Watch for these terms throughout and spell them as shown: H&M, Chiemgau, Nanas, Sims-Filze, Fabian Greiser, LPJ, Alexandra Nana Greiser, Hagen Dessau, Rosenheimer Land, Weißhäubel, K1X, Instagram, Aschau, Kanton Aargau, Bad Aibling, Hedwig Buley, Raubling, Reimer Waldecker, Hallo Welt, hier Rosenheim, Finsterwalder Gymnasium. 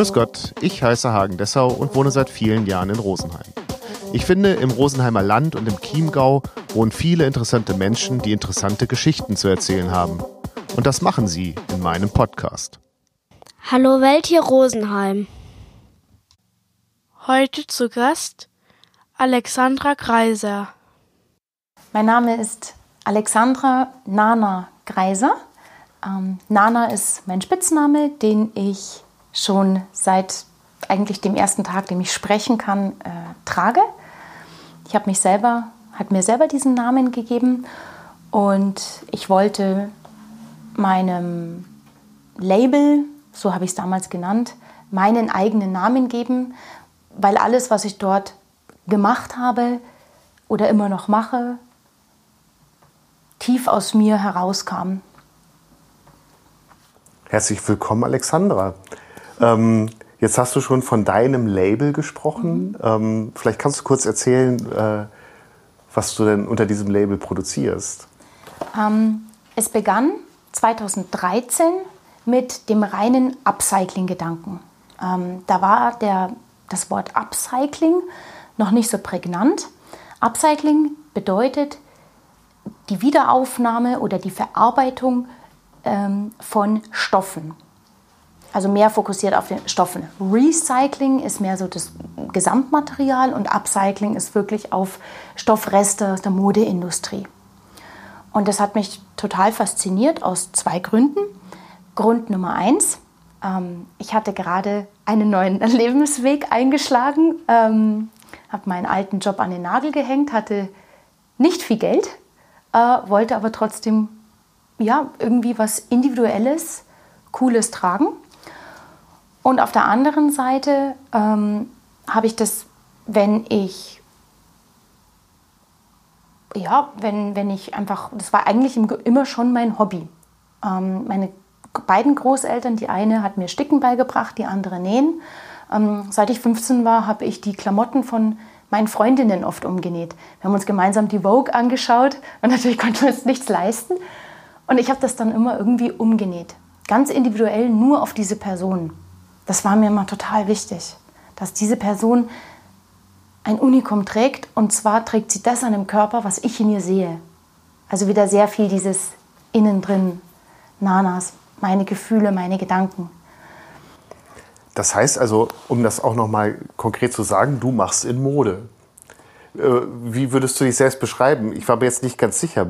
Grüß Gott, ich heiße Hagen Dessau und wohne seit vielen Jahren in Rosenheim. Ich finde, im Rosenheimer Land und im Chiemgau wohnen viele interessante Menschen, die interessante Geschichten zu erzählen haben. Und das machen sie in meinem Podcast. Hallo Welt, hier Rosenheim. Heute zu Gast Alexandra Greiser. Mein Name ist Alexandra Nana Greiser. Nana ist mein Spitzname, den ich schon seit eigentlich dem ersten Tag, dem ich sprechen kann, trage. Ich habe mir selber diesen Namen gegeben und ich wollte meinem Label, so habe ich es damals genannt, meinen eigenen Namen geben, weil alles, was ich dort gemacht habe oder immer noch mache, tief aus mir herauskam. Herzlich willkommen, Alexandra. Jetzt hast du schon von deinem Label gesprochen. Vielleicht kannst du kurz erzählen, was du denn unter diesem Label produzierst. Es begann 2013 mit dem reinen Upcycling-Gedanken. Da war das Wort Upcycling noch nicht so prägnant. Upcycling bedeutet die Wiederaufnahme oder die Verarbeitung von Stoffen. Also mehr fokussiert auf den Stoffen. Recycling ist mehr so das Gesamtmaterial und Upcycling ist wirklich auf Stoffreste aus der Modeindustrie. Und das hat mich total fasziniert aus zwei Gründen. Grund Nummer 1, ich hatte gerade einen neuen Lebensweg eingeschlagen, habe meinen alten Job an den Nagel gehängt, hatte nicht viel Geld, wollte aber trotzdem irgendwie was Individuelles, Cooles tragen. Und auf der anderen Seite habe ich das, wenn ich einfach, das war eigentlich immer schon mein Hobby. Meine beiden Großeltern, die eine hat mir Sticken beigebracht, die andere Nähen. Seit ich 15 war, habe ich die Klamotten von meinen Freundinnen oft umgenäht. Wir haben uns gemeinsam die Vogue angeschaut und natürlich konnten wir uns nichts leisten. Und ich habe das dann immer irgendwie umgenäht. Ganz individuell nur auf diese Person. Das war mir immer total wichtig, dass diese Person ein Unikum trägt und zwar trägt sie das an dem Körper, was ich in ihr sehe. Also wieder sehr viel dieses Innendrin, Nanas, meine Gefühle, meine Gedanken. Das heißt also, um das auch nochmal konkret zu sagen, du machst in Mode. Wie würdest du dich selbst beschreiben? Ich war mir jetzt nicht ganz sicher,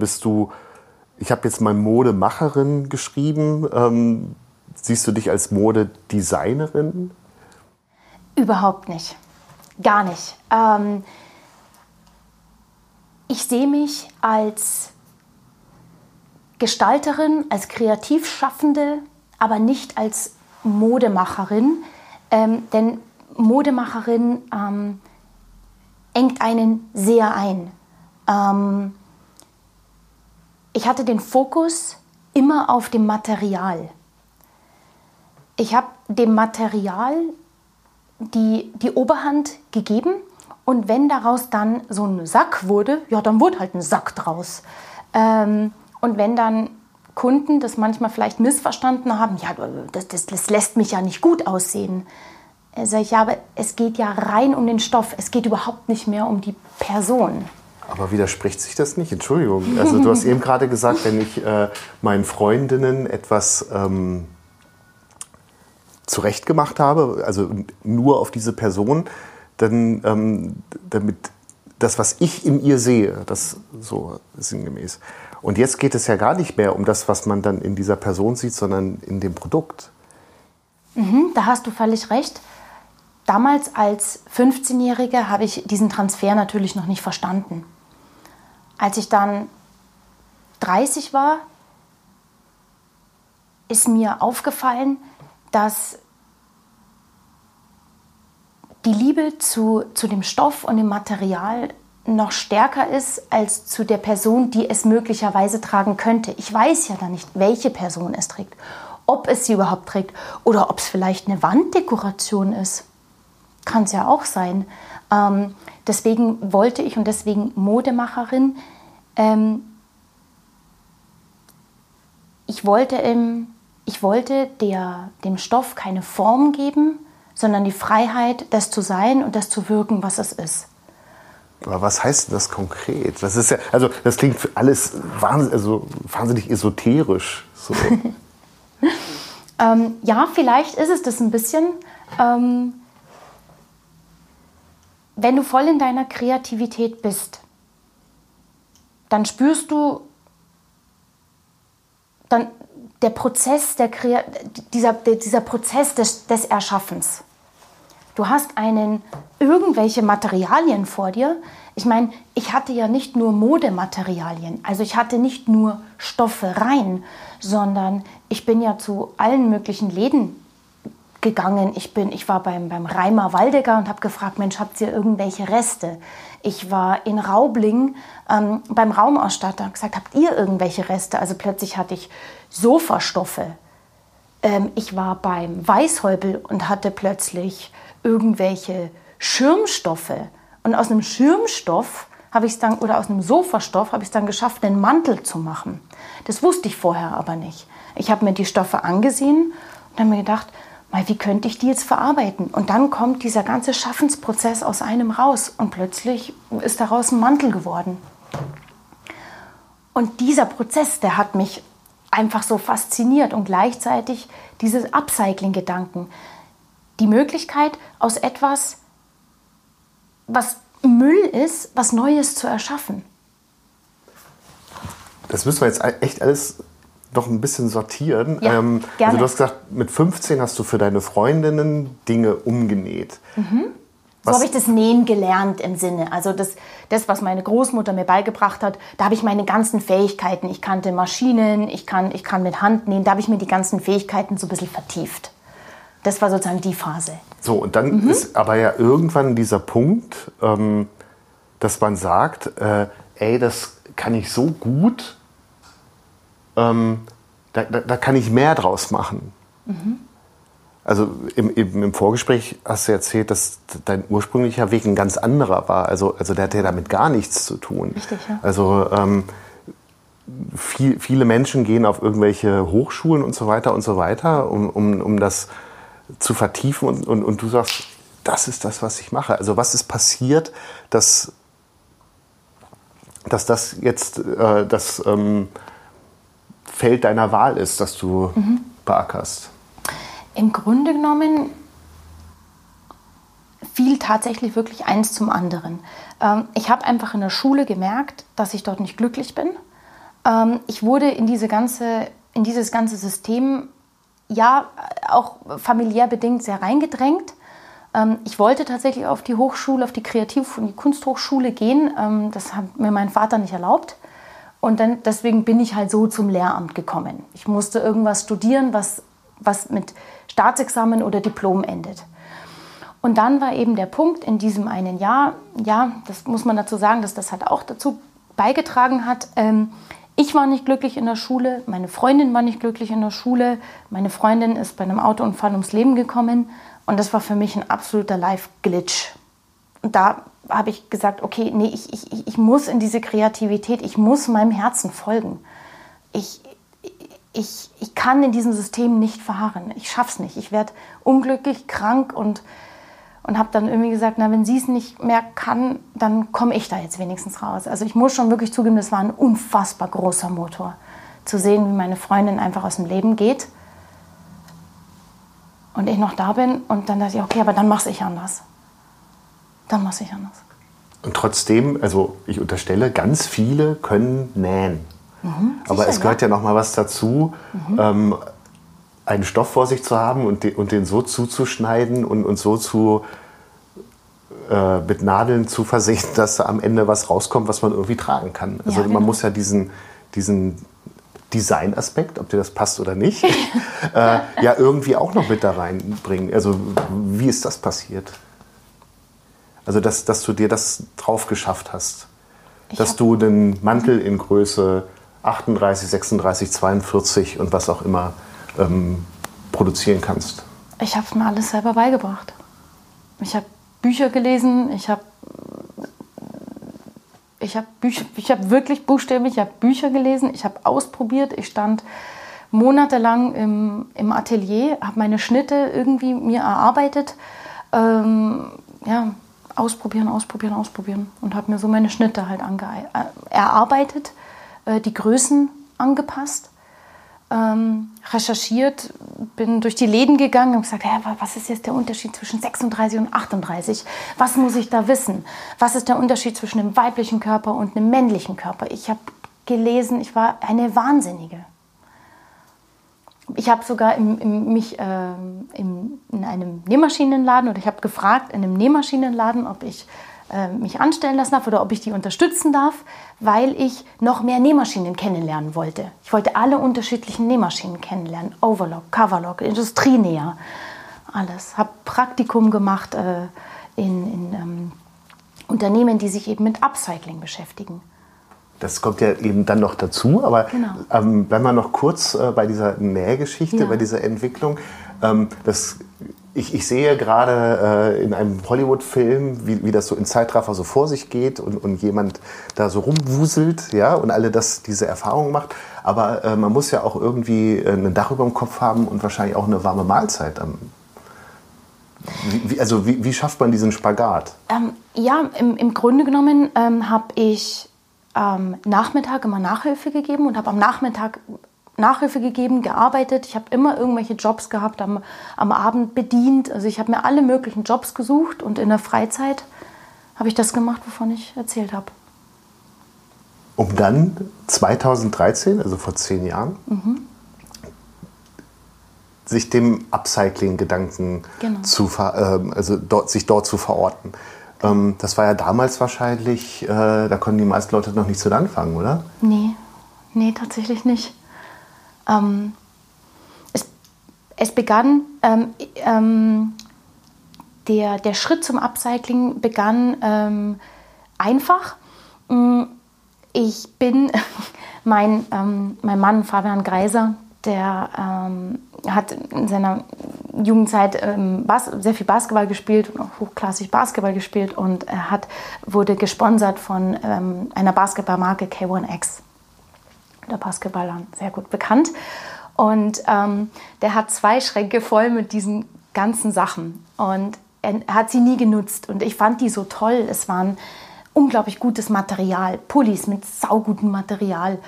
ich habe jetzt mal Modemacherin geschrieben. Siehst du dich als Modedesignerin? Überhaupt nicht. Gar nicht. Ich sehe mich als Gestalterin, als Kreativschaffende, aber nicht als Modemacherin. Denn Modemacherin engt einen sehr ein. Ich hatte den Fokus immer auf dem Material. Ich habe dem Material die Oberhand gegeben und wenn daraus dann so ein Sack wurde, ja, dann wurde halt ein Sack draus. Und wenn dann Kunden das manchmal vielleicht missverstanden haben, ja, das lässt mich ja nicht gut aussehen. Also aber es geht ja rein um den Stoff, es geht überhaupt nicht mehr um die Person. Aber widerspricht sich das nicht? Entschuldigung. Also du hast eben gerade gesagt, wenn ich meinen Freundinnen etwas zurechtgemacht habe, also nur auf diese Person, dann damit das, was ich in ihr sehe, das so sinngemäß. Und jetzt geht es ja gar nicht mehr um das, was man dann in dieser Person sieht, sondern in dem Produkt. Da hast du völlig recht. Damals als 15-Jährige habe ich diesen Transfer natürlich noch nicht verstanden. Als ich dann 30 war, ist mir aufgefallen, dass die Liebe zu dem Stoff und dem Material noch stärker ist als zu der Person, die es möglicherweise tragen könnte. Ich weiß ja dann nicht, welche Person es trägt, ob es sie überhaupt trägt oder ob es vielleicht eine Wanddekoration ist. Kann es ja auch sein. Deswegen wollte ich und deswegen Modemacherin. Ich wollte dem Stoff keine Form geben, sondern die Freiheit, das zu sein und das zu wirken, was es ist. Aber was heißt das konkret? Das ist ja, also das klingt für alles wahnsinnig, also wahnsinnig esoterisch. So. Ja, vielleicht ist es das ein bisschen. Wenn du voll in deiner Kreativität bist, dann spürst du, dann der Prozess, dieser Prozess des Erschaffens. Du hast irgendwelche Materialien vor dir. Ich meine, ich hatte ja nicht nur Modematerialien, also ich hatte nicht nur Stoffe rein, sondern ich bin ja zu allen möglichen Läden gegangen. Ich war beim Reimer Waldecker und habe gefragt, Mensch, habt ihr irgendwelche Reste? Ich war in Raubling beim Raumausstatter und gesagt, habt ihr irgendwelche Reste? Also plötzlich hatte ich Sofastoffe. Ich war beim Weißhäubel und hatte plötzlich irgendwelche Schirmstoffe. Und aus einem Schirmstoff habe ich es dann, oder aus einem Sofastoff habe ich es dann geschafft, einen Mantel zu machen. Das wusste ich vorher aber nicht. Ich habe mir die Stoffe angesehen und habe mir gedacht, wie könnte ich die jetzt verarbeiten? Und dann kommt dieser ganze Schaffensprozess aus einem raus und plötzlich ist daraus ein Mantel geworden. Und dieser Prozess, der hat mich einfach so fasziniert und gleichzeitig dieses Upcycling-Gedanken. Die Möglichkeit, aus etwas, was Müll ist, was Neues zu erschaffen. Das müssen wir jetzt echt alles noch ein bisschen sortieren. Ja, also du hast gesagt, mit 15 hast du für deine Freundinnen Dinge umgenäht. Mhm. So habe ich das Nähen gelernt im Sinne. Also das, was meine Großmutter mir beigebracht hat, da habe ich meine ganzen Fähigkeiten. Ich kannte Maschinen, ich kann mit Hand nähen, da habe ich mir die ganzen Fähigkeiten so ein bisschen vertieft. Das war sozusagen die Phase. So, und dann ist aber ja irgendwann dieser Punkt, dass man sagt, das kann ich so gut, da kann ich mehr draus machen. Mhm. Also im Vorgespräch hast du erzählt, dass dein ursprünglicher Weg ein ganz anderer war. Also der hat ja damit gar nichts zu tun. Richtig, ja. Also viele Menschen gehen auf irgendwelche Hochschulen und so weiter, um das zu vertiefen. Und du sagst, das ist das, was ich mache. Also was ist passiert, dass das jetzt das Feld deiner Wahl ist, das du beackerst? Im Grunde genommen fiel tatsächlich wirklich eins zum anderen. Ich habe einfach in der Schule gemerkt, dass ich dort nicht glücklich bin. Ich wurde in dieses ganze System ja auch familiär bedingt sehr reingedrängt. Ich wollte tatsächlich auf die Hochschule, auf die Kreativ- und die Kunsthochschule gehen. Das hat mir mein Vater nicht erlaubt. Und dann, deswegen bin ich halt so zum Lehramt gekommen. Ich musste irgendwas studieren, was mit Staatsexamen oder Diplom endet. Und dann war eben der Punkt in diesem einen Jahr, ja, das muss man dazu sagen, dass das halt auch dazu beigetragen hat. Ich war nicht glücklich in der Schule, meine Freundin war nicht glücklich in der Schule, meine Freundin ist bei einem Autounfall ums Leben gekommen und das war für mich ein absoluter Life-Glitch. Und da habe ich gesagt, okay, nee, ich muss in diese Kreativität, ich muss meinem Herzen folgen. Ich kann in diesem System nicht verharren. Ich schaff's nicht. Ich werde unglücklich, krank und habe dann irgendwie gesagt, wenn sie es nicht mehr kann, dann komme ich da jetzt wenigstens raus. Also ich muss schon wirklich zugeben, das war ein unfassbar großer Motor, zu sehen, wie meine Freundin einfach aus dem Leben geht und ich noch da bin. Und dann dachte ich, okay, aber dann mach's ich anders. Dann mach's ich anders. Und trotzdem, also ich unterstelle, ganz viele können nähen. Mhm, aber sicher, es gehört ja noch mal was dazu, einen Stoff vor sich zu haben und den so zuzuschneiden und so mit Nadeln zu versehen, dass da am Ende was rauskommt, was man irgendwie tragen kann. Also ja, genau. Man muss ja diesen Design-Aspekt, ob dir das passt oder nicht, ja irgendwie auch noch mit da reinbringen. Also wie ist das passiert? Also dass du dir das drauf geschafft hast. Dass du den Mantel in Größe 38, 36, 42 und was auch immer produzieren kannst. Ich habe es mir alles selber beigebracht. Ich habe Bücher gelesen, ich habe wirklich buchstäblich, ich habe Bücher gelesen, ich habe ausprobiert, ich stand monatelang im Atelier, habe meine Schnitte irgendwie mir erarbeitet. Ja, ausprobieren und habe mir so meine Schnitte halt erarbeitet, die Größen angepasst, recherchiert, bin durch die Läden gegangen und gesagt, ja, was ist jetzt der Unterschied zwischen 36 und 38? Was muss ich da wissen? Was ist der Unterschied zwischen einem weiblichen Körper und einem männlichen Körper? Ich habe gelesen, ich war eine Wahnsinnige. Ich habe sogar in einem Nähmaschinenladen, oder ich habe gefragt in einem Nähmaschinenladen, ob ich mich anstellen lassen darf oder ob ich die unterstützen darf, weil ich noch mehr Nähmaschinen kennenlernen wollte. Ich wollte alle unterschiedlichen Nähmaschinen kennenlernen. Overlock, Coverlock, Industrienäher, alles. Habe Praktikum gemacht in Unternehmen, die sich eben mit Upcycling beschäftigen. Das kommt ja eben dann noch dazu, aber genau. Wenn man noch kurz bei dieser Nähgeschichte, ja, bei dieser Entwicklung, ich sehe gerade in einem Hollywood-Film, wie das so in Zeitraffer so vor sich geht und jemand da so rumwuselt, ja, und alle diese Erfahrung macht, aber man muss ja auch irgendwie ein Dach über dem Kopf haben und wahrscheinlich auch eine warme Mahlzeit. Wie schafft man diesen Spagat? Ja, im Grunde genommen habe ich am Nachmittag immer Nachhilfe gegeben und habe am Nachmittag Nachhilfe gegeben, gearbeitet. Ich habe immer irgendwelche Jobs gehabt, am Abend bedient. Also ich habe mir alle möglichen Jobs gesucht und in der Freizeit habe ich das gemacht, wovon ich erzählt habe. Um dann 2013, also vor 10 Jahren, sich dem Upcycling-Gedanken, genau, sich dort zu verorten. Das war ja damals wahrscheinlich, da konnten die meisten Leute noch nichts mit anfangen, oder? Nee, tatsächlich nicht. Es begann, der Schritt zum Upcycling begann einfach. Ich bin, mein Mann Fabian Greiser, der hat in seiner Jugendzeit sehr viel Basketball gespielt und auch hochklassig Basketball gespielt, und er wurde gesponsert von einer Basketballmarke K1X. Der Basketballer, sehr gut bekannt. Und der hat 2 Schränke voll mit diesen ganzen Sachen. Und er hat sie nie genutzt. Und ich fand die so toll. Es waren unglaublich gutes Material. Pullis mit saugutem Material.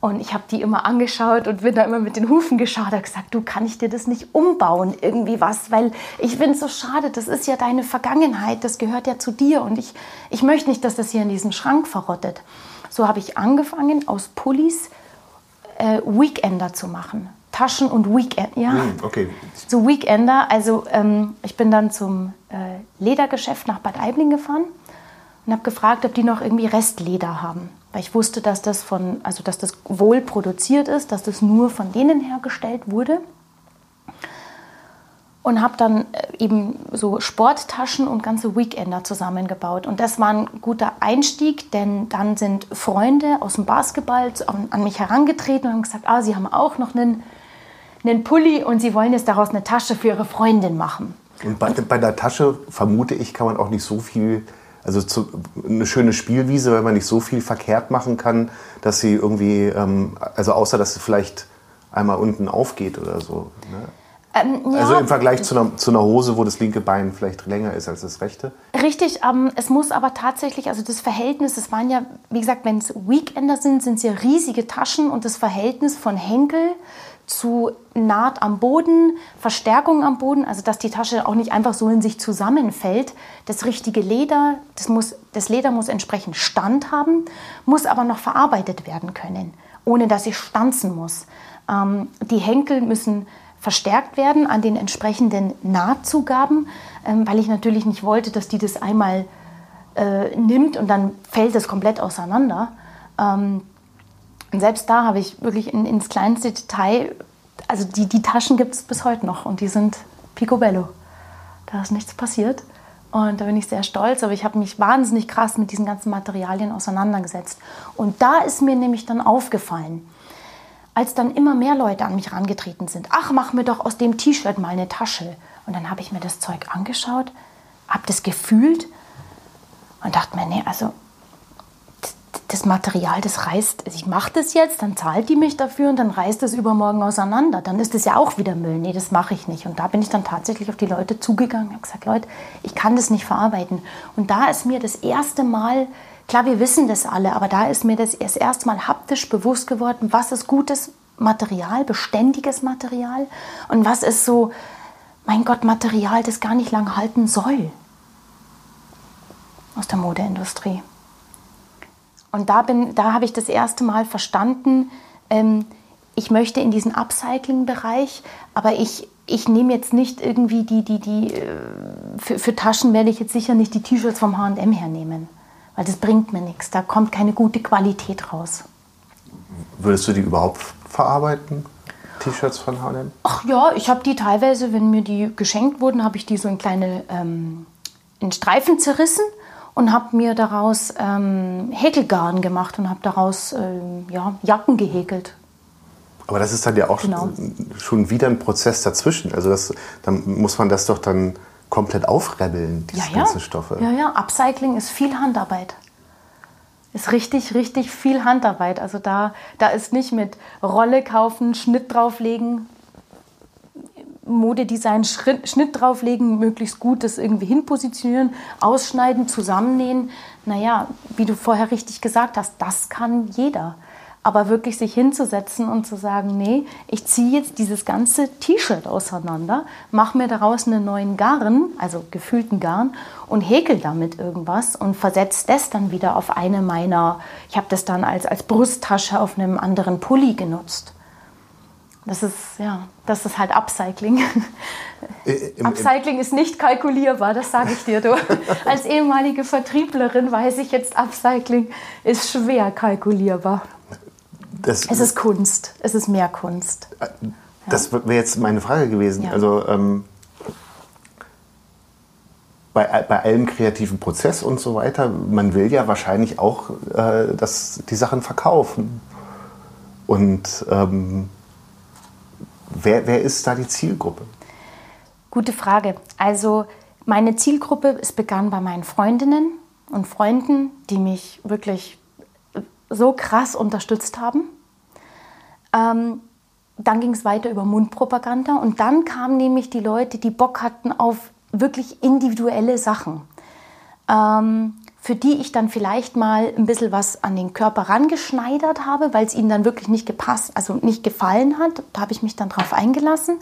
Und ich habe die immer angeschaut und bin da immer mit den Hufen geschaut. Ich habe gesagt, du, kann ich dir das nicht umbauen, irgendwie was? Weil ich finde es so schade, das ist ja deine Vergangenheit, das gehört ja zu dir. Und ich möchte nicht, dass das hier in diesem Schrank verrottet. So habe ich angefangen, aus Pullis Weekender zu machen. Taschen und Weekend, ja. Okay. So Weekender, also ich bin dann zum Ledergeschäft nach Bad Aibling gefahren und habe gefragt, ob die noch irgendwie Restleder haben. Weil ich wusste, dass dass das wohl produziert ist, dass das nur von denen hergestellt wurde. Und habe dann eben so Sporttaschen und ganze Weekender zusammengebaut. Und das war ein guter Einstieg, denn dann sind Freunde aus dem Basketball an mich herangetreten und haben gesagt, sie haben auch noch einen Pulli und sie wollen jetzt daraus eine Tasche für ihre Freundin machen. Und bei der Tasche, vermute ich, kann man auch nicht so viel... Also eine schöne Spielwiese, weil man nicht so viel verkehrt machen kann, dass sie irgendwie, außer dass sie vielleicht einmal unten aufgeht oder so. Ne? Ja. Also im Vergleich zu einer Hose, wo das linke Bein vielleicht länger ist als das rechte. Richtig, es muss aber tatsächlich, also das Verhältnis, es waren ja, wie gesagt, wenn es Weekender sind, sind es ja riesige Taschen, und das Verhältnis von Henkel zu Naht am Boden, Verstärkung am Boden, also dass die Tasche auch nicht einfach so in sich zusammenfällt. Das richtige Leder, das Leder muss entsprechend Stand haben, muss aber noch verarbeitet werden können, ohne dass ich stanzen muss. Die Henkel müssen verstärkt werden an den entsprechenden Nahtzugaben, weil ich natürlich nicht wollte, dass die das einmal nimmt und dann fällt das komplett auseinander. Und selbst da habe ich wirklich ins kleinste Detail, also die Taschen gibt es bis heute noch und die sind picobello. Da ist nichts passiert und da bin ich sehr stolz, aber ich habe mich wahnsinnig krass mit diesen ganzen Materialien auseinandergesetzt. Und da ist mir nämlich dann aufgefallen, als dann immer mehr Leute an mich herangetreten sind, ach, mach mir doch aus dem T-Shirt mal eine Tasche. Und dann habe ich mir das Zeug angeschaut, habe das gefühlt und dachte mir, nee, also das Material, das reißt, also ich mache das jetzt, dann zahlt die mich dafür und dann reißt das übermorgen auseinander. Dann ist das ja auch wieder Müll. Nee, das mache ich nicht. Und da bin ich dann tatsächlich auf die Leute zugegangen und habe gesagt, Leute, ich kann das nicht verarbeiten. Und da ist mir das erste Mal, klar, wir wissen das alle, aber da ist mir das erste Mal haptisch bewusst geworden, was ist gutes Material, beständiges Material und was ist so, mein Gott, Material, das gar nicht lange halten soll aus der Modeindustrie. Und da habe ich das erste Mal verstanden, ich möchte in diesen Upcycling-Bereich, aber ich nehme jetzt nicht irgendwie für Taschen werde ich jetzt sicher nicht die T-Shirts vom H&M hernehmen, weil das bringt mir nichts, da kommt keine gute Qualität raus. Würdest du die überhaupt verarbeiten? T-Shirts von H&M? Ach ja, ich habe die teilweise, wenn mir die geschenkt wurden, habe ich die so in kleine in Streifen zerrissen und habe mir daraus Häkelgarn gemacht und habe daraus Jacken gehäkelt. Aber das ist dann ja auch schon wieder ein Prozess dazwischen. Also dann muss man das doch dann komplett aufrebbeln, diese ganzen Stoffe. Ja, Upcycling ist viel Handarbeit. Ist richtig, richtig viel Handarbeit. Also da ist nicht mit Rolle kaufen, Schnitt drauflegen, Modedesign, Schnitt drauflegen, möglichst gut das irgendwie hinpositionieren, ausschneiden, zusammennähen. Naja, wie du vorher richtig gesagt hast, das kann jeder. Aber wirklich sich hinzusetzen und zu sagen, nee, ich ziehe jetzt dieses ganze T-Shirt auseinander, mache mir daraus einen neuen Garn, also gefühlten Garn, und häkel damit irgendwas und versetze das dann wieder auf eine meiner, ich habe das dann als Brusttasche auf einem anderen Pulli genutzt. Das ist halt Upcycling. Upcycling ist nicht kalkulierbar, das sage ich dir. Du. Als ehemalige Vertrieblerin weiß ich jetzt, Upcycling ist schwer kalkulierbar. Es ist Kunst, es ist mehr Kunst. Das wäre jetzt meine Frage gewesen. Ja. Also bei allem kreativen Prozess und so weiter, man will ja wahrscheinlich auch, dass die Sachen verkaufen. Und wer ist da die Zielgruppe? Gute Frage. Also meine Zielgruppe, es begann bei meinen Freundinnen und Freunden, die mich wirklich so krass unterstützt haben. Dann ging es weiter über Mundpropaganda und dann kamen nämlich die Leute, die Bock hatten auf wirklich individuelle Sachen, für die ich dann vielleicht mal ein bisschen was an den Körper rangeschneidert habe, weil es ihnen dann wirklich nicht gepasst, also nicht gefallen hat. Da habe ich mich dann drauf eingelassen.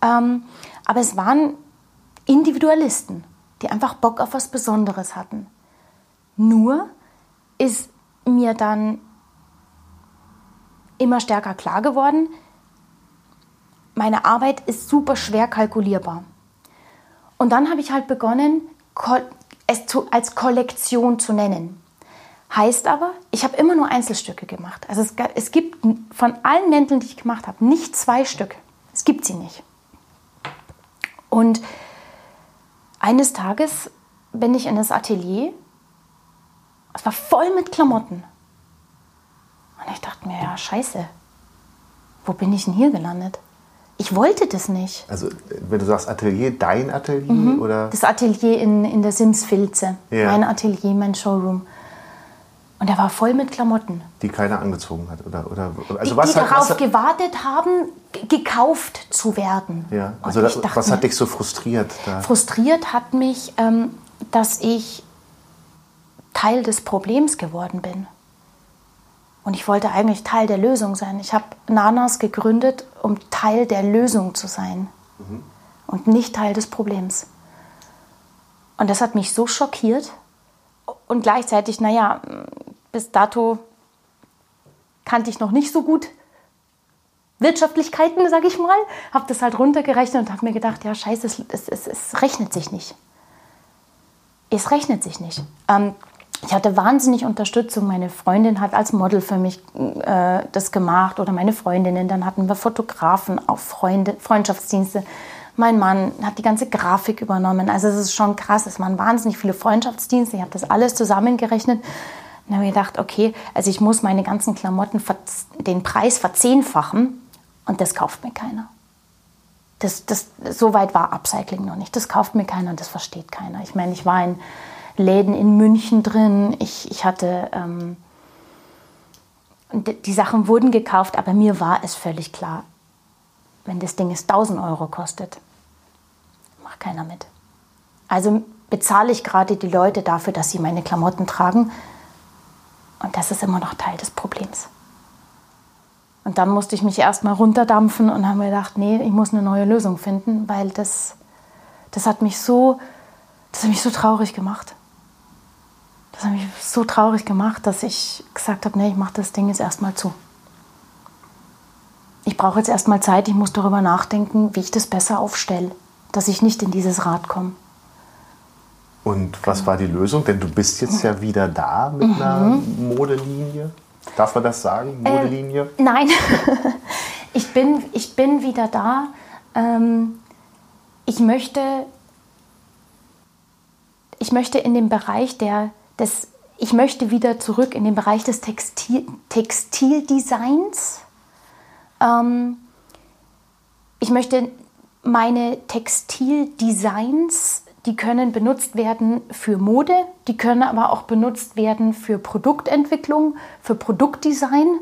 Aber es waren Individualisten, die einfach Bock auf was Besonderes hatten. Nur ist mir dann immer stärker klar geworden, meine Arbeit ist super schwer kalkulierbar. Und dann habe ich halt begonnen, es als Kollektion zu nennen. Heißt aber, ich habe immer nur Einzelstücke gemacht. Also es gibt von allen Mänteln, die ich gemacht habe, nicht zwei Stück. Es gibt sie nicht. Und eines Tages bin ich in das Atelier. Es war voll mit Klamotten. Und ich dachte mir, ja, scheiße, wo bin ich denn hier gelandet? Ich wollte das nicht. Also, wenn du sagst Atelier, dein Atelier? Oder? Das Atelier in der Sims-Filze. Yeah. Mein Atelier, mein Showroom. Und er war voll mit Klamotten. Die keiner angezogen hat? Die darauf gewartet haben, gekauft zu werden. Ja. Also was hat dich so frustriert? Frustriert hat mich, dass ich Teil des Problems geworden bin. Und ich wollte eigentlich Teil der Lösung sein. Ich habe Nanas gegründet, um Teil der Lösung zu sein. Und nicht Teil des Problems. Und das hat mich so schockiert. Und gleichzeitig, naja, bis dato kannte ich noch nicht so gut Wirtschaftlichkeiten, sage ich mal. Habe das halt runtergerechnet und habe mir gedacht, ja scheiße, es rechnet sich nicht. Es rechnet sich nicht. Ich hatte wahnsinnig Unterstützung. Meine Freundin hat als Model für mich das gemacht oder meine Freundinnen. Dann hatten wir Fotografen, auch Freundschaftsdienste. Mein Mann hat die ganze Grafik übernommen. Also es ist schon krass. Es waren wahnsinnig viele Freundschaftsdienste. Ich habe das alles zusammengerechnet. Dann habe ich gedacht, okay, also ich muss meine ganzen Klamotten, den Preis verzehnfachen und das kauft mir keiner. So weit war Upcycling noch nicht. Das kauft mir keiner und das versteht keiner. Ich meine, ich war in Läden in München drin. Ich hatte Und die Sachen wurden gekauft, aber mir war es völlig klar, wenn das Ding jetzt 1.000 Euro kostet, macht keiner mit. Also bezahle ich gerade die Leute dafür, dass sie meine Klamotten tragen. Und das ist immer noch Teil des Problems. Und dann musste ich mich erstmal runterdampfen und habe mir gedacht, nee, ich muss eine neue Lösung finden, weil das hat mich so traurig gemacht. Das hat mich so traurig gemacht, dass ich gesagt habe, nee, ich mache das Ding jetzt erstmal zu. Ich brauche jetzt erstmal Zeit, ich muss darüber nachdenken, wie ich das besser aufstelle, dass ich nicht in dieses Rad komme. Und was war die Lösung? Denn du bist jetzt ja wieder da mit einer Modelinie. Darf man das sagen, Modelinie? Nein, ich bin wieder da. Ich möchte in den Bereich wieder zurück in den Bereich des Textildesigns. Ich möchte meine Textildesigns, die können benutzt werden für Mode, die können aber auch benutzt werden für Produktentwicklung, für Produktdesign,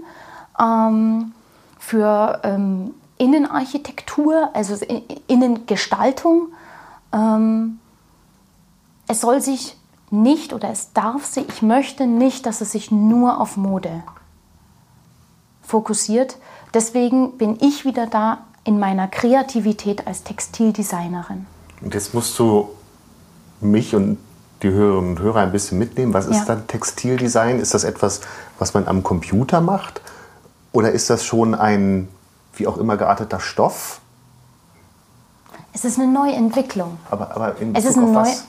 für Innenarchitektur, also Innengestaltung. Es soll sich nicht oder es darf sich, ich möchte nicht, dass es sich nur auf Mode fokussiert. Deswegen bin ich wieder da in meiner Kreativität als Textildesignerin. Und jetzt musst du mich und die Hörerinnen und Hörer ein bisschen mitnehmen. Was ist dann Textildesign? Ist das etwas, was man am Computer macht? Oder ist das schon ein, wie auch immer, gearteter Stoff? Es ist eine Neuentwicklung. Aber in Bezug auf was?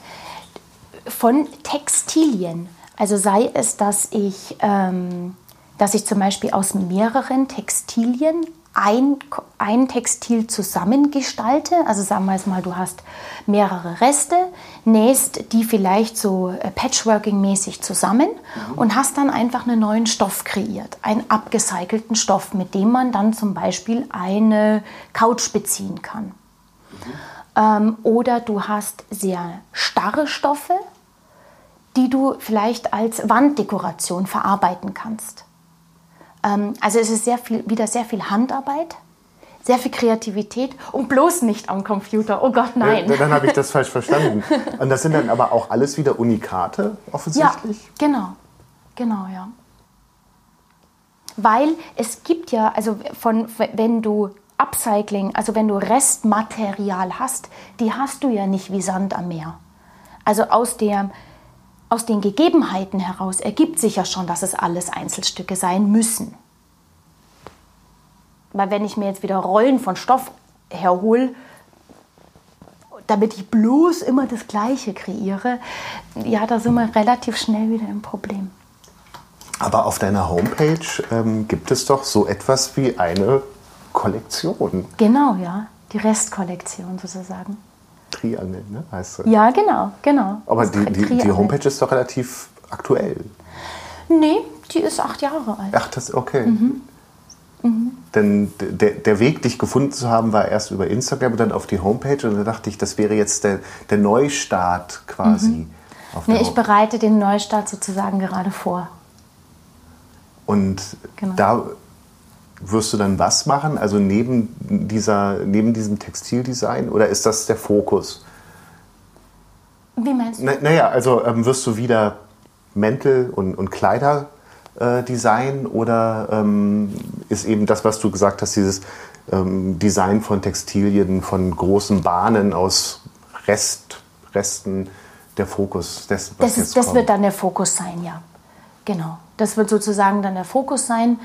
Von Textilien. Also sei es, dass ich zum Beispiel aus mehreren Textilien ein Textil zusammengestalte, also sagen wir jetzt mal, du hast mehrere Reste, nähst die vielleicht so Patchworking-mäßig zusammen und hast dann einfach einen neuen Stoff kreiert, einen upgecycelten Stoff, mit dem man dann zum Beispiel eine Couch beziehen kann. Oder du hast sehr starre Stoffe, die du vielleicht als Wanddekoration verarbeiten kannst. Also es ist wieder sehr viel Handarbeit, sehr viel Kreativität und bloß nicht am Computer. Oh Gott, nein. Dann habe ich das falsch verstanden. Und das sind dann aber auch alles wieder Unikate, offensichtlich? Ja, genau, ja. Weil es gibt ja, also wenn du Upcycling, also wenn du Restmaterial hast, die hast du ja nicht wie Sand am Meer. Also aus den Gegebenheiten heraus ergibt sich ja schon, dass es alles Einzelstücke sein müssen. Weil wenn ich mir jetzt wieder Rollen von Stoff herhole, damit ich bloß immer das Gleiche kreiere, ja, da sind wir relativ schnell wieder im Problem. Aber auf deiner Homepage gibt es doch so etwas wie eine Kollektion. Genau, ja. Die Restkollektion sozusagen. Triangel, ne? Heißt das? Ja, genau. Aber die Homepage ist doch relativ aktuell. Nee, die ist 8 Jahre alt. Ach, das, okay. Denn der Weg, dich gefunden zu haben, war erst über Instagram und dann auf die Homepage. Und da dachte ich, das wäre jetzt der Neustart quasi. Ich bereite den Neustart sozusagen gerade vor. Und da wirst du dann was machen? Also neben diesem Textildesign? Oder ist das der Fokus? Wie meinst du? Naja, also wirst du wieder Mäntel und Kleider designen? Oder ist eben das, was du gesagt hast, dieses Design von Textilien, von großen Bahnen aus Resten der Fokus? Das wird dann der Fokus sein, ja. Genau. Das wird sozusagen dann der Fokus sein.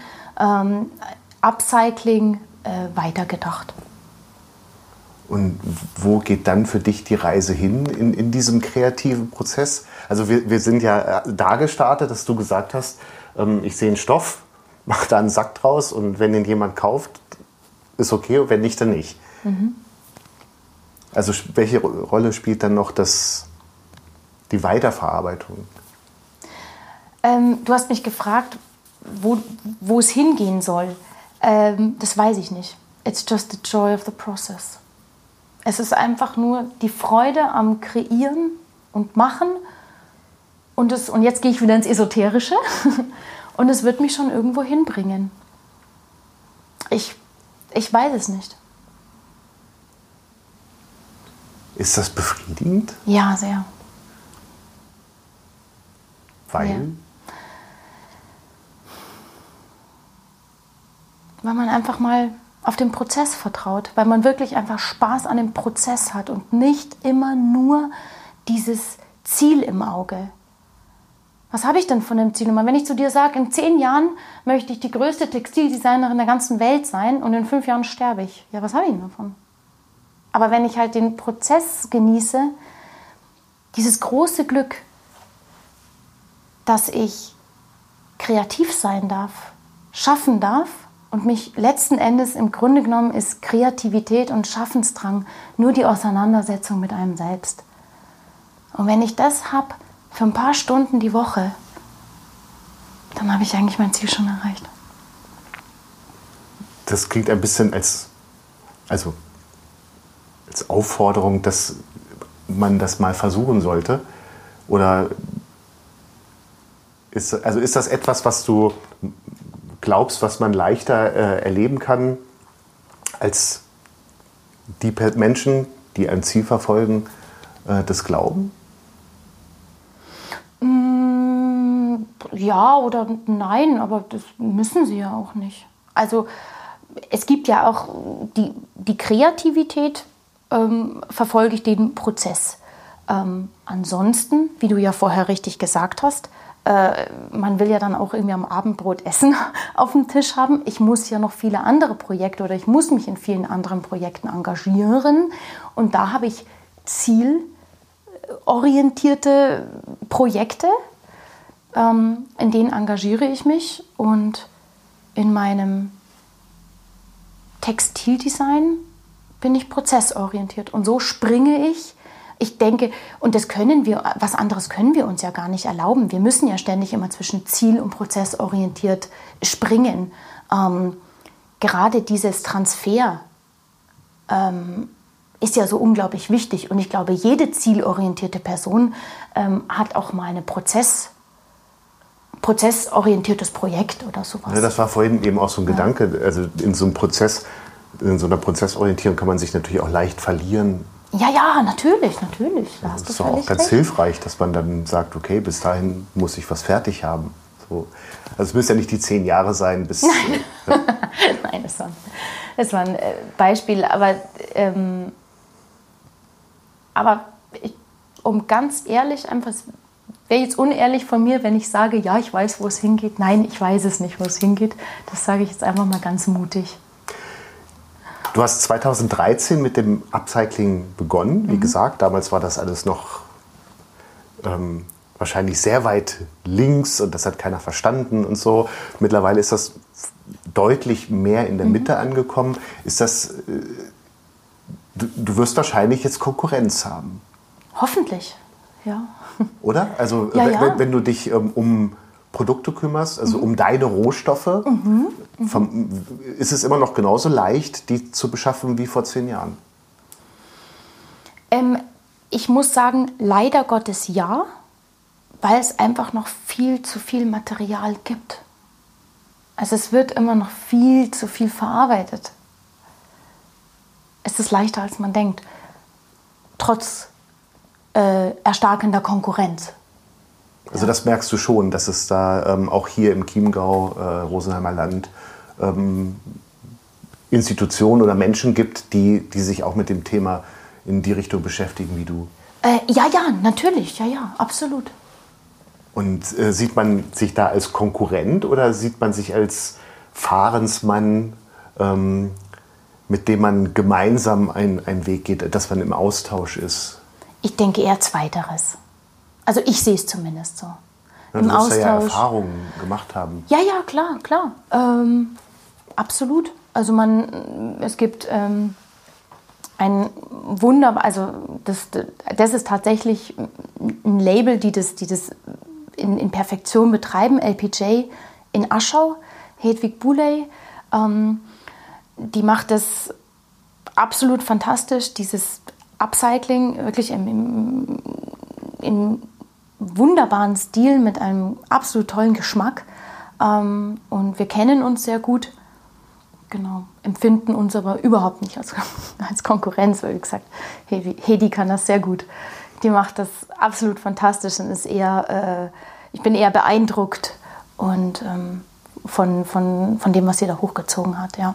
Upcycling weitergedacht. Und wo geht dann für dich die Reise hin in diesem kreativen Prozess? Also wir sind ja da gestartet, dass du gesagt hast, ich sehe einen Stoff, mache da einen Sack draus und wenn den jemand kauft, ist okay und wenn nicht, dann nicht. Also welche Rolle spielt dann noch die Weiterverarbeitung? Du hast mich gefragt, wo es hingehen soll, das weiß ich nicht. It's just the joy of the process. Es ist einfach nur die Freude am Kreieren und Machen. Und jetzt gehe ich wieder ins Esoterische Und es wird mich schon irgendwo hinbringen. Ich weiß es nicht. Ist das befriedigend? Ja, sehr. Weil? Ja. Weil man einfach mal auf den Prozess vertraut, weil man wirklich einfach Spaß an dem Prozess hat und nicht immer nur dieses Ziel im Auge. Was habe ich denn von dem Ziel? Und wenn ich zu dir sage, in 10 Jahren möchte ich die größte Textildesignerin der ganzen Welt sein und in 5 Jahren sterbe ich. Ja, was habe ich denn davon? Aber wenn ich halt den Prozess genieße, dieses große Glück, dass ich kreativ sein darf, schaffen darf, und mich letzten Endes, im Grunde genommen, ist Kreativität und Schaffensdrang nur die Auseinandersetzung mit einem selbst. Und wenn ich das habe für ein paar Stunden die Woche, dann habe ich eigentlich mein Ziel schon erreicht. Das klingt ein bisschen als Aufforderung, dass man das mal versuchen sollte. Oder ist das etwas, was du glaubst, was man leichter erleben kann, als die Menschen, die ein Ziel verfolgen, das glauben? Ja oder nein, aber das müssen sie ja auch nicht. Also es gibt ja auch die Kreativität, verfolge ich den Prozess. Ansonsten, wie du ja vorher richtig gesagt hast, man will ja dann auch irgendwie am Abendbrot Essen auf dem Tisch haben. Ich muss ja noch viele andere Projekte oder ich muss mich in vielen anderen Projekten engagieren. Und da habe ich zielorientierte Projekte, in denen engagiere ich mich. Und in meinem Textildesign bin ich prozessorientiert. Und so springe ich. Ich denke, und was anderes können wir uns ja gar nicht erlauben. Wir müssen ja ständig immer zwischen Ziel- und Prozessorientiert springen. Gerade dieses Transfer ist ja so unglaublich wichtig. Und ich glaube, jede zielorientierte Person hat auch mal ein prozessorientiertes Projekt oder sowas. Ja, das war vorhin eben auch so ein Gedanke. Also in so einer Prozessorientierung kann man sich natürlich auch leicht verlieren. Ja, natürlich. Das ist doch auch ganz hilfreich, dass man dann sagt, okay, bis dahin muss ich was fertig haben. So. Also es müssen ja nicht die 10 Jahre sein. Nein, Nein, das war ein Beispiel. Aber um ganz ehrlich, einfach, es wäre jetzt unehrlich von mir, wenn ich sage, ja, ich weiß, wo es hingeht. Nein, ich weiß es nicht, wo es hingeht. Das sage ich jetzt einfach mal ganz mutig. Du hast 2013 mit dem Upcycling begonnen, wie gesagt. Damals war das alles noch wahrscheinlich sehr weit links und das hat keiner verstanden und so. Mittlerweile ist das deutlich mehr in der Mitte angekommen. Ist das, du wirst wahrscheinlich jetzt Konkurrenz haben. Hoffentlich, ja. Oder? Also ja. Wenn du dich um Produkte kümmerst, also um deine Rohstoffe, ist es immer noch genauso leicht, die zu beschaffen wie vor 10 Jahren? Ich muss sagen, leider Gottes ja, weil es einfach noch viel zu viel Material gibt. Also es wird immer noch viel zu viel verarbeitet. Es ist leichter, als man denkt, trotz erstarkender Konkurrenz. Also das merkst du schon, dass es da auch hier im Chiemgau, Rosenheimer Land, Institutionen oder Menschen gibt, die sich auch mit dem Thema in die Richtung beschäftigen wie du. Ja, natürlich, absolut. Und sieht man sich da als Konkurrent oder sieht man sich als Fahrensmann, mit dem man gemeinsam einen Weg geht, dass man im Austausch ist? Ich denke eher Zweiteres. Also ich sehe es zumindest so. Ja, du wirst ja Erfahrungen gemacht haben. Ja, klar. Absolut. Also es gibt ein Wunder, also das ist tatsächlich ein Label, die das in Perfektion betreiben. LPJ in Aschau, Hedwig Buley, die macht das absolut fantastisch, dieses Upcycling, wirklich im wunderbaren Stil mit einem absolut tollen Geschmack. Und wir kennen uns sehr gut, genau, empfinden uns aber überhaupt nicht als Konkurrenz, weil wie gesagt, Hedi kann das sehr gut. Die macht das absolut fantastisch und ist eher, ich bin eher beeindruckt und von dem, was sie da hochgezogen hat, ja.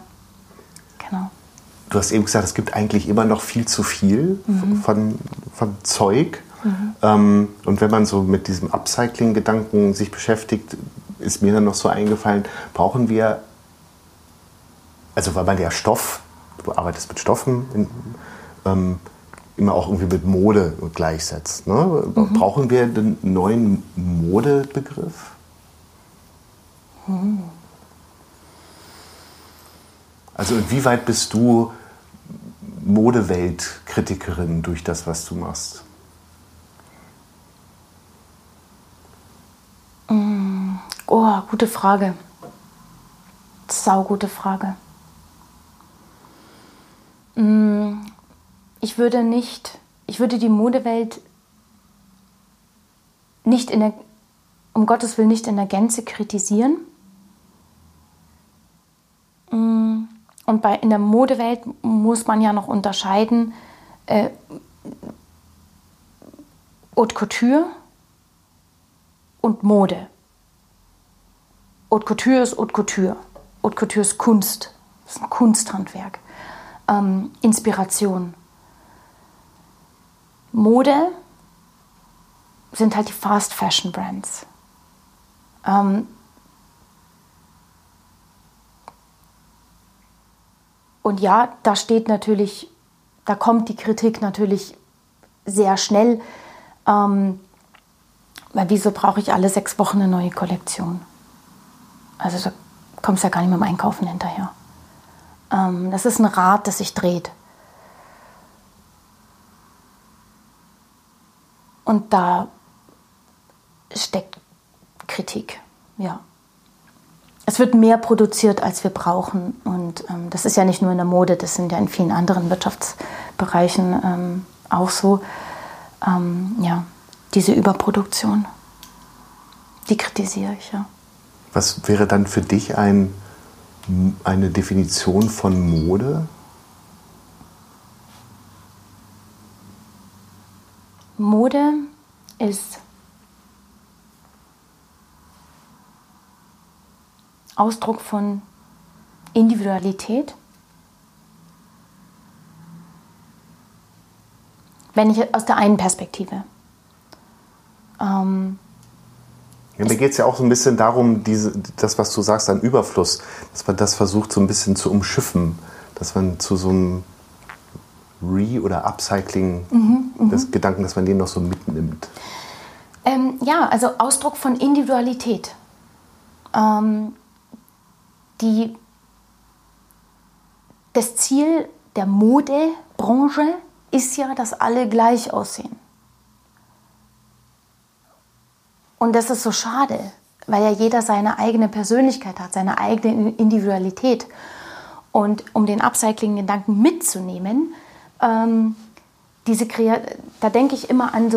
Genau. Du hast eben gesagt, es gibt eigentlich immer noch viel zu viel von Zeug. Mhm. Und wenn man so mit diesem Upcycling-Gedanken sich beschäftigt, ist mir dann noch so eingefallen, brauchen wir, also weil man ja Stoff, du arbeitest mit Stoffen, immer auch irgendwie mit Mode gleichsetzt, ne? Mhm. Brauchen wir einen neuen Modebegriff? Mhm. Also inwieweit bist du Modeweltkritikerin durch das, was du machst? Oh, gute Frage. Saugute Frage. Ich würde die Modewelt nicht um Gottes Willen nicht in der Gänze kritisieren. Und in der Modewelt muss man ja noch unterscheiden Haute Couture und Mode. Haute Couture ist Haute Couture. Haute Couture ist Kunst. Das ist ein Kunsthandwerk. Inspiration. Mode sind halt die Fast Fashion Brands. Und ja, da kommt die Kritik natürlich sehr schnell, weil wieso brauche ich alle 6 Wochen eine neue Kollektion? Also da kommst du ja gar nicht mit dem Einkaufen hinterher. Das ist ein Rad, das sich dreht. Und da steckt Kritik, ja. Es wird mehr produziert, als wir brauchen. Und das ist ja nicht nur in der Mode, das sind ja in vielen anderen Wirtschaftsbereichen auch so. Ja, diese Überproduktion, die kritisiere ich, ja. Was wäre dann für dich eine Definition von Mode? Mode ist Ausdruck von Individualität. Wenn ich aus der einen Perspektive. Ja, mir geht es ja auch so ein bisschen darum, das, was du sagst, an Überfluss, dass man das versucht so ein bisschen zu umschiffen, dass man zu so einem oder Upcycling des Gedanken, dass man den noch so mitnimmt. Ja, also Ausdruck von Individualität. Das Ziel der Modebranche ist ja, dass alle gleich aussehen. Und das ist so schade, weil ja jeder seine eigene Persönlichkeit hat, seine eigene Individualität. Und um den Upcycling-Gedanken mitzunehmen, da denke ich immer an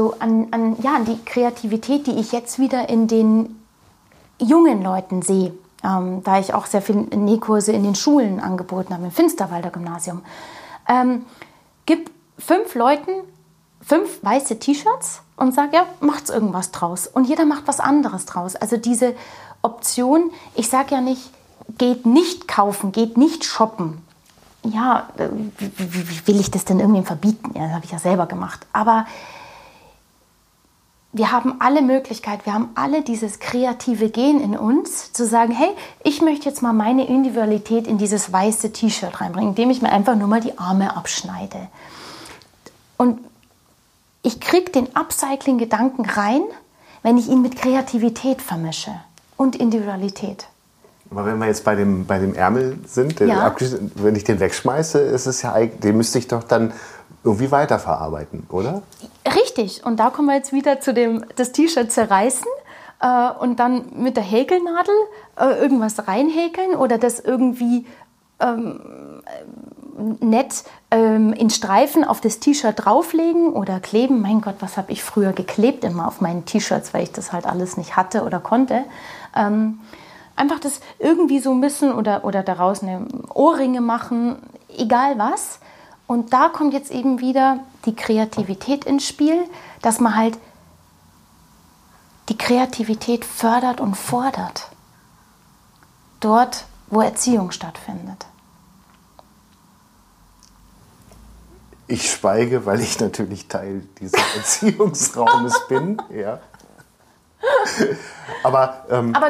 die Kreativität, die ich jetzt wieder in den jungen Leuten sehe. Da ich auch sehr viele Nähkurse in den Schulen angeboten habe, im Finsterwalder Gymnasium. Gib 5 Leuten 5 weiße T-Shirts und sag, ja, macht's irgendwas draus. Und jeder macht was anderes draus. Also diese Option, ich sag ja nicht, geht nicht kaufen, geht nicht shoppen. Ja, wie will ich das denn irgendwem verbieten? Ja, das habe ich ja selber gemacht. Aber wir haben alle Möglichkeit, wir haben alle dieses kreative Gen in uns, zu sagen, hey, ich möchte jetzt mal meine Individualität in dieses weiße T-Shirt reinbringen, indem ich mir einfach nur mal die Arme abschneide. Und ich kriege den Upcycling-Gedanken rein, wenn ich ihn mit Kreativität vermische und Individualität. Aber wenn wir jetzt bei dem Ärmel sind, ja. Wenn ich den wegschmeiße, ist es ja, den müsste ich doch dann irgendwie weiterverarbeiten, oder? Richtig. Und da kommen wir jetzt wieder zu das T-Shirt zerreißen und dann mit der Häkelnadel irgendwas reinhäkeln oder das irgendwie nett in Streifen auf das T-Shirt drauflegen oder kleben. Mein Gott, was habe ich früher geklebt immer auf meinen T-Shirts, weil ich das halt alles nicht hatte oder konnte. Einfach das irgendwie so ein bisschen oder daraus eine Ohrringe machen, egal was. Und da kommt jetzt eben wieder die Kreativität ins Spiel, dass man halt die Kreativität fördert und fordert. Dort, wo Erziehung stattfindet. Ich schweige, weil ich natürlich Teil dieses Erziehungsraumes bin. Ja. Aber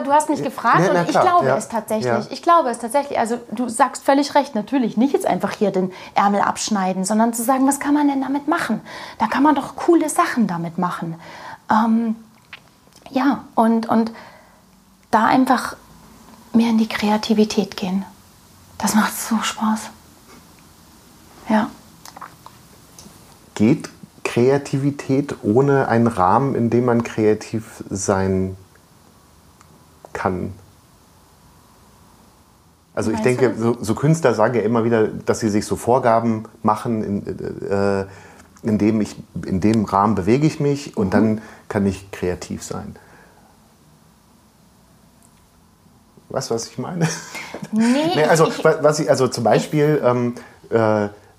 du hast mich gefragt, na, und ich glaube es tatsächlich. Ja. Ich glaube es tatsächlich. Also du sagst völlig recht, natürlich nicht jetzt einfach hier den Ärmel abschneiden, sondern zu sagen, was kann man denn damit machen? Da kann man doch coole Sachen damit machen. Ja, und da einfach mehr in die Kreativität gehen. Das macht so Spaß. Ja. Geht Kreativität ohne einen Rahmen, in dem man kreativ sein kann? Also ich denke, so Künstler sagen ja immer wieder, dass sie sich so Vorgaben machen, in dem Rahmen bewege ich mich und dann kann ich kreativ sein. Weißt du, was ich meine? Nee, also zum Beispiel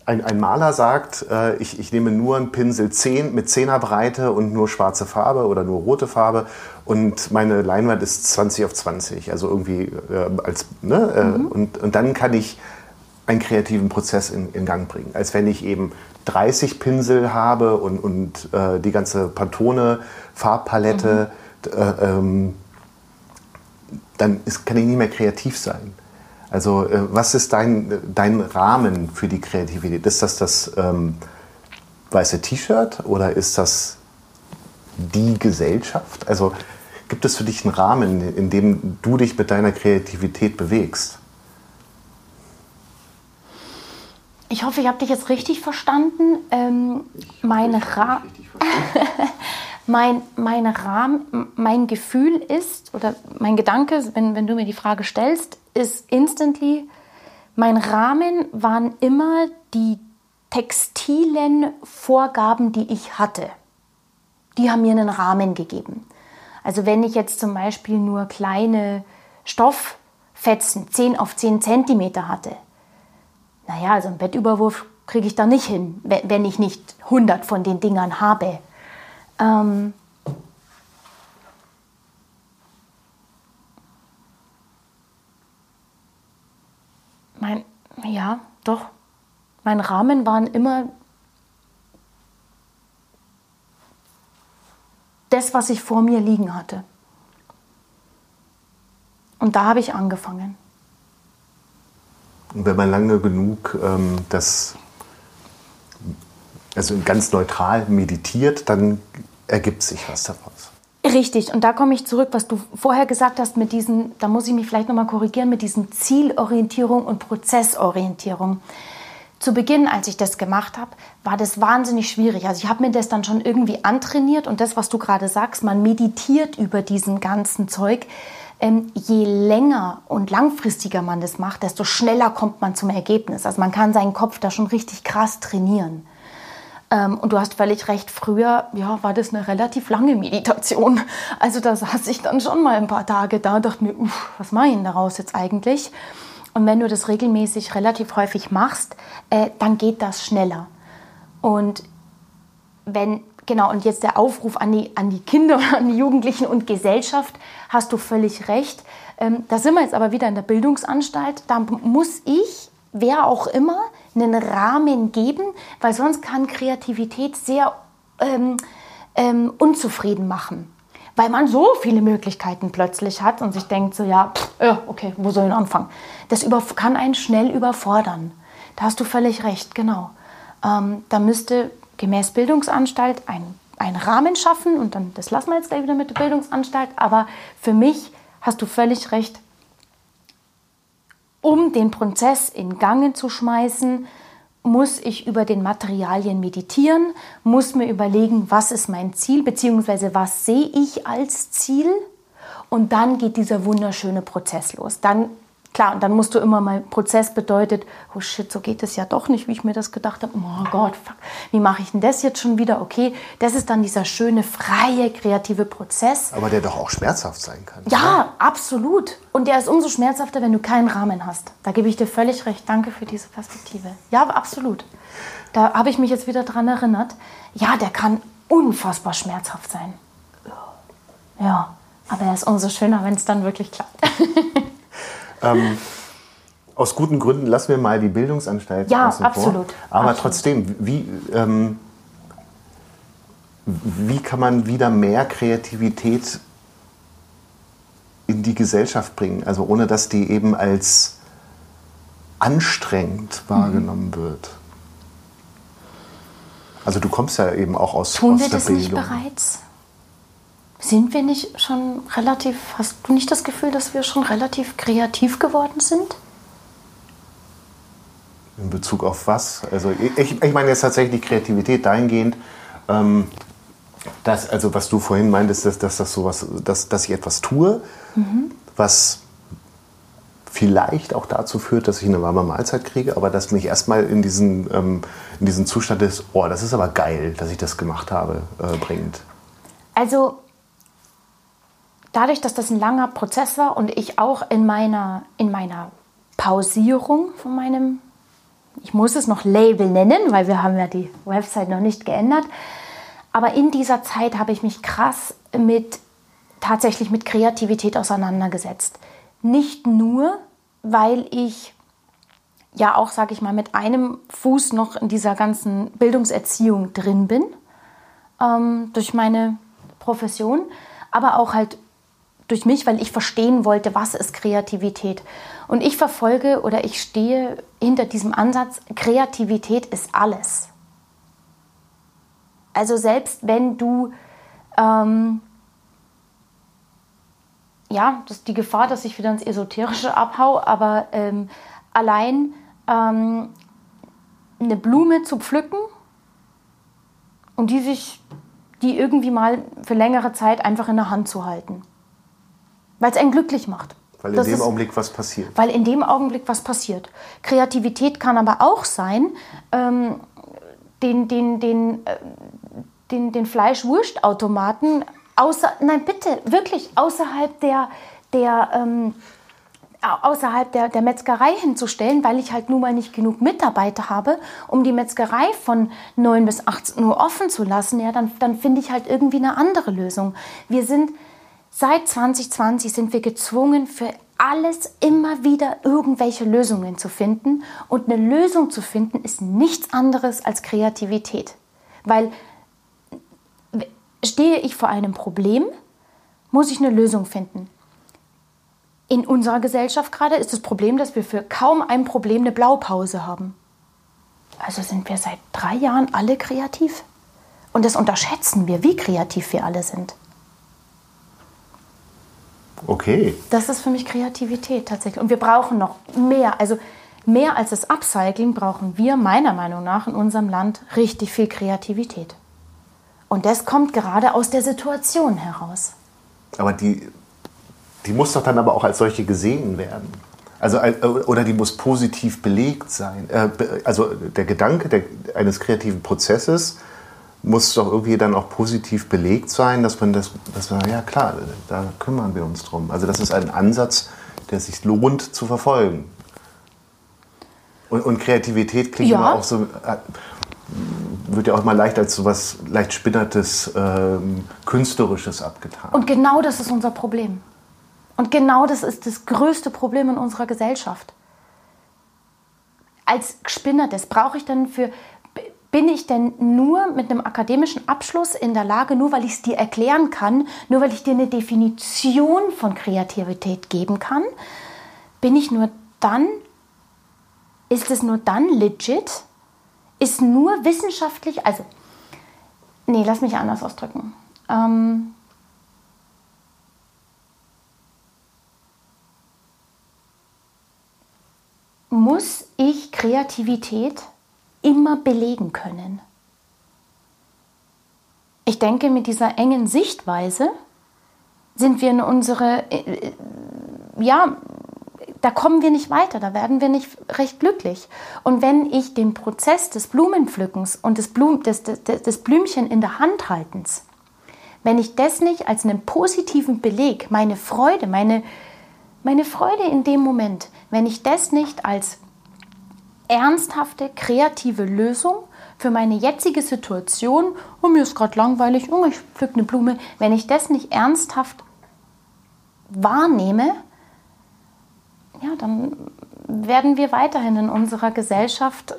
ein Maler sagt, ich nehme nur einen Pinsel 10 mit 10er Breite und nur schwarze Farbe oder nur rote Farbe und meine Leinwand ist 20x20, also irgendwie und dann kann ich einen kreativen Prozess in Gang bringen, als wenn ich eben 30 Pinsel habe und die ganze Pantone-Farbpalette, dann kann ich nicht mehr kreativ sein. Also was ist dein Rahmen für die Kreativität? Ist das weiße T-Shirt oder ist das die Gesellschaft? Also gibt es für dich einen Rahmen, in dem du dich mit deiner Kreativität bewegst? Ich hoffe, ich habe dich jetzt richtig verstanden. Mein Gefühl ist, oder mein Gedanke, wenn du mir die Frage stellst, ist instantly, mein Rahmen waren immer die textilen Vorgaben, die ich hatte. Die haben mir einen Rahmen gegeben. Also wenn ich jetzt zum Beispiel nur kleine Stofffetzen 10x10 cm hatte, naja, also einen Bettüberwurf kriege ich da nicht hin, wenn ich nicht 100 von den Dingern habe. Mein Rahmen waren immer das, was ich vor mir liegen hatte. Und da habe ich angefangen. Und wenn man lange genug ganz neutral meditiert, dann ergibt sich was daraus. Richtig, und da komme ich zurück, was du vorher gesagt hast, da muss ich mich vielleicht nochmal korrigieren, mit diesem Zielorientierung und Prozessorientierung. Zu Beginn, als ich das gemacht habe, war das wahnsinnig schwierig. Also ich habe mir das dann schon irgendwie antrainiert und das, was du gerade sagst, man meditiert über diesen ganzen Zeug. Je länger und langfristiger man das macht, desto schneller kommt man zum Ergebnis. Also man kann seinen Kopf da schon richtig krass trainieren. Und du hast völlig recht, früher war das eine relativ lange Meditation. Also da saß ich dann schon mal ein paar Tage da und dachte mir, was mache ich denn daraus jetzt eigentlich? Und wenn du das regelmäßig relativ häufig machst, dann geht das schneller. Und jetzt der Aufruf an die Kinder und an die Jugendlichen und Gesellschaft, hast du völlig recht. Da sind wir jetzt aber wieder in der Bildungsanstalt, da muss ich, wer auch immer, einen Rahmen geben, weil sonst kann Kreativität sehr unzufrieden machen. Weil man so viele Möglichkeiten plötzlich hat und sich denkt so, okay, wo soll ich anfangen? Das kann einen schnell überfordern. Da hast du völlig recht, genau. Da müsste gemäß Bildungsanstalt ein Rahmen schaffen und dann, das lassen wir jetzt gleich wieder mit der Bildungsanstalt, aber für mich hast du völlig recht, um den Prozess in Gang zu schmeißen, muss ich über den Materialien meditieren, muss mir überlegen, was ist mein Ziel, beziehungsweise was sehe ich als Ziel, und dann geht dieser wunderschöne Prozess los. Dann Klar, und dann musst du immer mal, Prozess bedeutet, oh shit, so geht es ja doch nicht, wie ich mir das gedacht habe. Oh Gott, fuck, wie mache ich denn das jetzt schon wieder? Okay, das ist dann dieser schöne, freie, kreative Prozess. Aber der doch auch schmerzhaft sein kann. Ja, oder? Absolut. Und der ist umso schmerzhafter, wenn du keinen Rahmen hast. Da gebe ich dir völlig recht. Danke für diese Perspektive. Ja, absolut. Da habe ich mich jetzt wieder dran erinnert. Ja, der kann unfassbar schmerzhaft sein. Ja, aber er ist umso schöner, wenn es dann wirklich klappt. Aus guten Gründen lassen wir mal die Bildungsanstalt außen vor. Absolut. Aber absolut. Trotzdem, wie kann man wieder mehr Kreativität in die Gesellschaft bringen? Also ohne, dass die eben als anstrengend wahrgenommen wird. Also du kommst ja eben auch aus der Bildung. Tun wir das nicht bereits? Sind wir nicht schon relativ, hast du nicht das Gefühl, dass wir schon relativ kreativ geworden sind? In Bezug auf was? Also ich meine jetzt tatsächlich Kreativität dahingehend, dass, also was du vorhin meintest, dass ich etwas tue, was vielleicht auch dazu führt, dass ich eine warme Mahlzeit kriege, aber dass mich erstmal in diesen Zustand ist, oh, das ist aber geil, dass ich das gemacht habe, bringt. Also dadurch, dass das ein langer Prozess war und ich auch in meiner Pausierung von meinem, ich muss es noch Label nennen, weil wir haben ja die Website noch nicht geändert, aber in dieser Zeit habe ich mich krass tatsächlich mit Kreativität auseinandergesetzt. Nicht nur, weil ich ja auch, sage ich mal, mit einem Fuß noch in dieser ganzen Bildungserziehung drin bin, durch meine Profession, aber auch halt durch mich, weil ich verstehen wollte, was ist Kreativität. Und ich verfolge oder ich stehe hinter diesem Ansatz, Kreativität ist alles. Also selbst wenn du, das ist die Gefahr, dass ich wieder ins Esoterische abhau, aber allein eine Blume zu pflücken und die irgendwie mal für längere Zeit einfach in der Hand zu halten. Weil es einen glücklich macht. Weil in dem Augenblick was passiert. Weil in dem Augenblick was passiert. Kreativität kann aber auch sein, den Fleischwurstautomaten, außerhalb der Metzgerei hinzustellen, weil ich halt nun mal nicht genug Mitarbeiter habe, um die Metzgerei von 9 bis 18 Uhr offen zu lassen. Ja, dann finde ich halt irgendwie eine andere Lösung. Seit 2020 sind wir gezwungen, für alles immer wieder irgendwelche Lösungen zu finden. Und eine Lösung zu finden ist nichts anderes als Kreativität. Weil stehe ich vor einem Problem, muss ich eine Lösung finden. In unserer Gesellschaft gerade ist das Problem, dass wir für kaum ein Problem eine Blaupause haben. Also sind wir seit 3 Jahren alle kreativ. Und das unterschätzen wir, wie kreativ wir alle sind. Okay. Das ist für mich Kreativität tatsächlich. Und wir brauchen noch mehr. Also mehr als das Upcycling brauchen wir meiner Meinung nach in unserem Land richtig viel Kreativität. Und das kommt gerade aus der Situation heraus. Aber die muss doch dann aber auch als solche gesehen werden. Also, oder die muss positiv belegt sein. Also der Gedanke eines kreativen Prozesses muss doch irgendwie dann auch positiv belegt sein, ja klar, da kümmern wir uns drum. Also das ist ein Ansatz, der sich lohnt zu verfolgen. Und Kreativität klingt ja immer auch so, wird ja auch mal leicht als so was leicht Spinnertes, Künstlerisches abgetan. Und genau das ist unser Problem. Und genau das ist das größte Problem in unserer Gesellschaft. Als Spinnertes brauche ich dann für... Bin ich denn nur mit einem akademischen Abschluss in der Lage, nur weil ich es dir erklären kann, nur weil ich dir eine Definition von Kreativität geben kann, ist es nur dann legit, ist nur wissenschaftlich, also, nee, lass mich anders ausdrücken. Muss ich Kreativität immer belegen können? Ich denke, mit dieser engen Sichtweise sind wir in unsere, Da kommen wir nicht weiter, da werden wir nicht recht glücklich. Und wenn ich den Prozess des Blumenpflückens und des Blümchen in der Hand haltens, wenn ich das nicht als einen positiven Beleg, meine Freude in dem Moment, wenn ich das nicht als ernsthafte, kreative Lösung für meine jetzige Situation, oh, mir ist gerade langweilig, oh, ich pflück eine Blume, wenn ich das nicht ernsthaft wahrnehme, ja, dann werden wir weiterhin in unserer Gesellschaft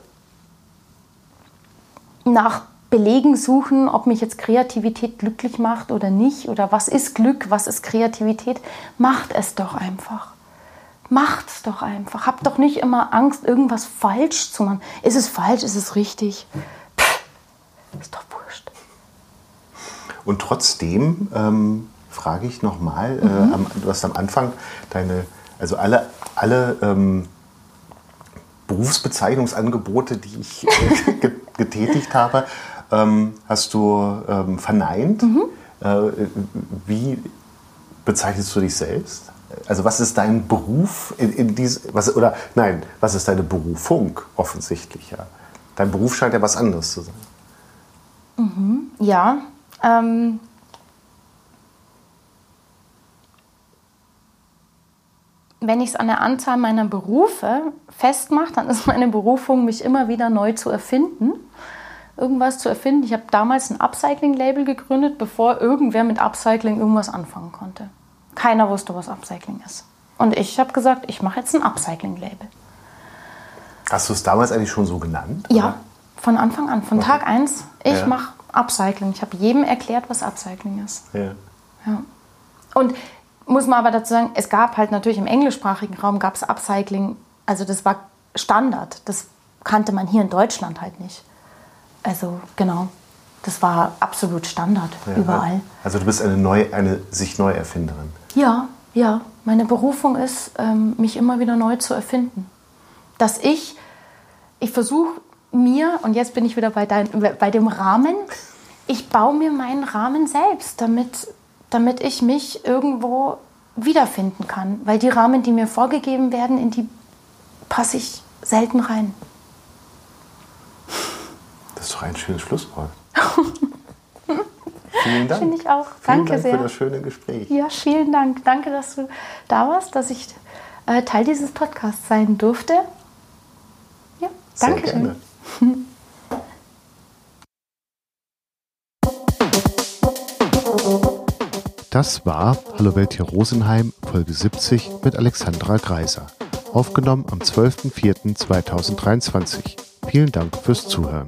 nach Belegen suchen, ob mich jetzt Kreativität glücklich macht oder nicht, oder was ist Glück, was ist Kreativität. Macht es doch einfach. Macht's doch einfach. Habt doch nicht immer Angst, irgendwas falsch zu machen. Ist es falsch, ist es richtig? Pff, ist doch wurscht. Und trotzdem frage ich nochmal, du hast am Anfang alle Berufsbezeichnungsangebote, die ich getätigt habe, hast du verneint. Wie bezeichnest du dich selbst? Also was ist dein Beruf was ist deine Berufung offensichtlich? Ja. Dein Beruf scheint ja was anderes zu sein. Ja. Wenn ich es an der Anzahl meiner Berufe festmache, dann ist meine Berufung, mich immer wieder neu zu erfinden. Irgendwas zu erfinden. Ich habe damals ein Upcycling-Label gegründet, bevor irgendwer mit Upcycling irgendwas anfangen konnte. Keiner wusste, was Upcycling ist. Und ich habe gesagt, ich mache jetzt ein Upcycling-Label. Hast du es damals eigentlich schon so genannt? Ja, oder? Von Anfang an. Von Tag 1, ich mache Upcycling. Ich habe jedem erklärt, was Upcycling ist. Ja. Und muss man aber dazu sagen, es gab halt natürlich im englischsprachigen Raum gab es Upcycling. Also das war Standard. Das kannte man hier in Deutschland halt nicht. Also genau. Das war absolut Standard, überall. Also du bist eine sich Neuerfinderin. Ja. Meine Berufung ist, mich immer wieder neu zu erfinden. Dass ich versuche mir, und jetzt bin ich wieder bei dem Rahmen, ich baue mir meinen Rahmen selbst, damit ich mich irgendwo wiederfinden kann. Weil die Rahmen, die mir vorgegeben werden, in die passe ich selten rein. Das ist doch ein schönes Schlusswort. Vielen Dank. Finde ich auch. Danke sehr. Vielen Dank für das schöne Gespräch. Ja, vielen Dank. Danke, dass du da warst, dass ich Teil dieses Podcasts sein durfte. Ja, danke schön. Das war Hallo Welt, hier Rosenheim, Folge 70 mit Alexandra Greiser. Aufgenommen am 12.04.2023. Vielen Dank fürs Zuhören.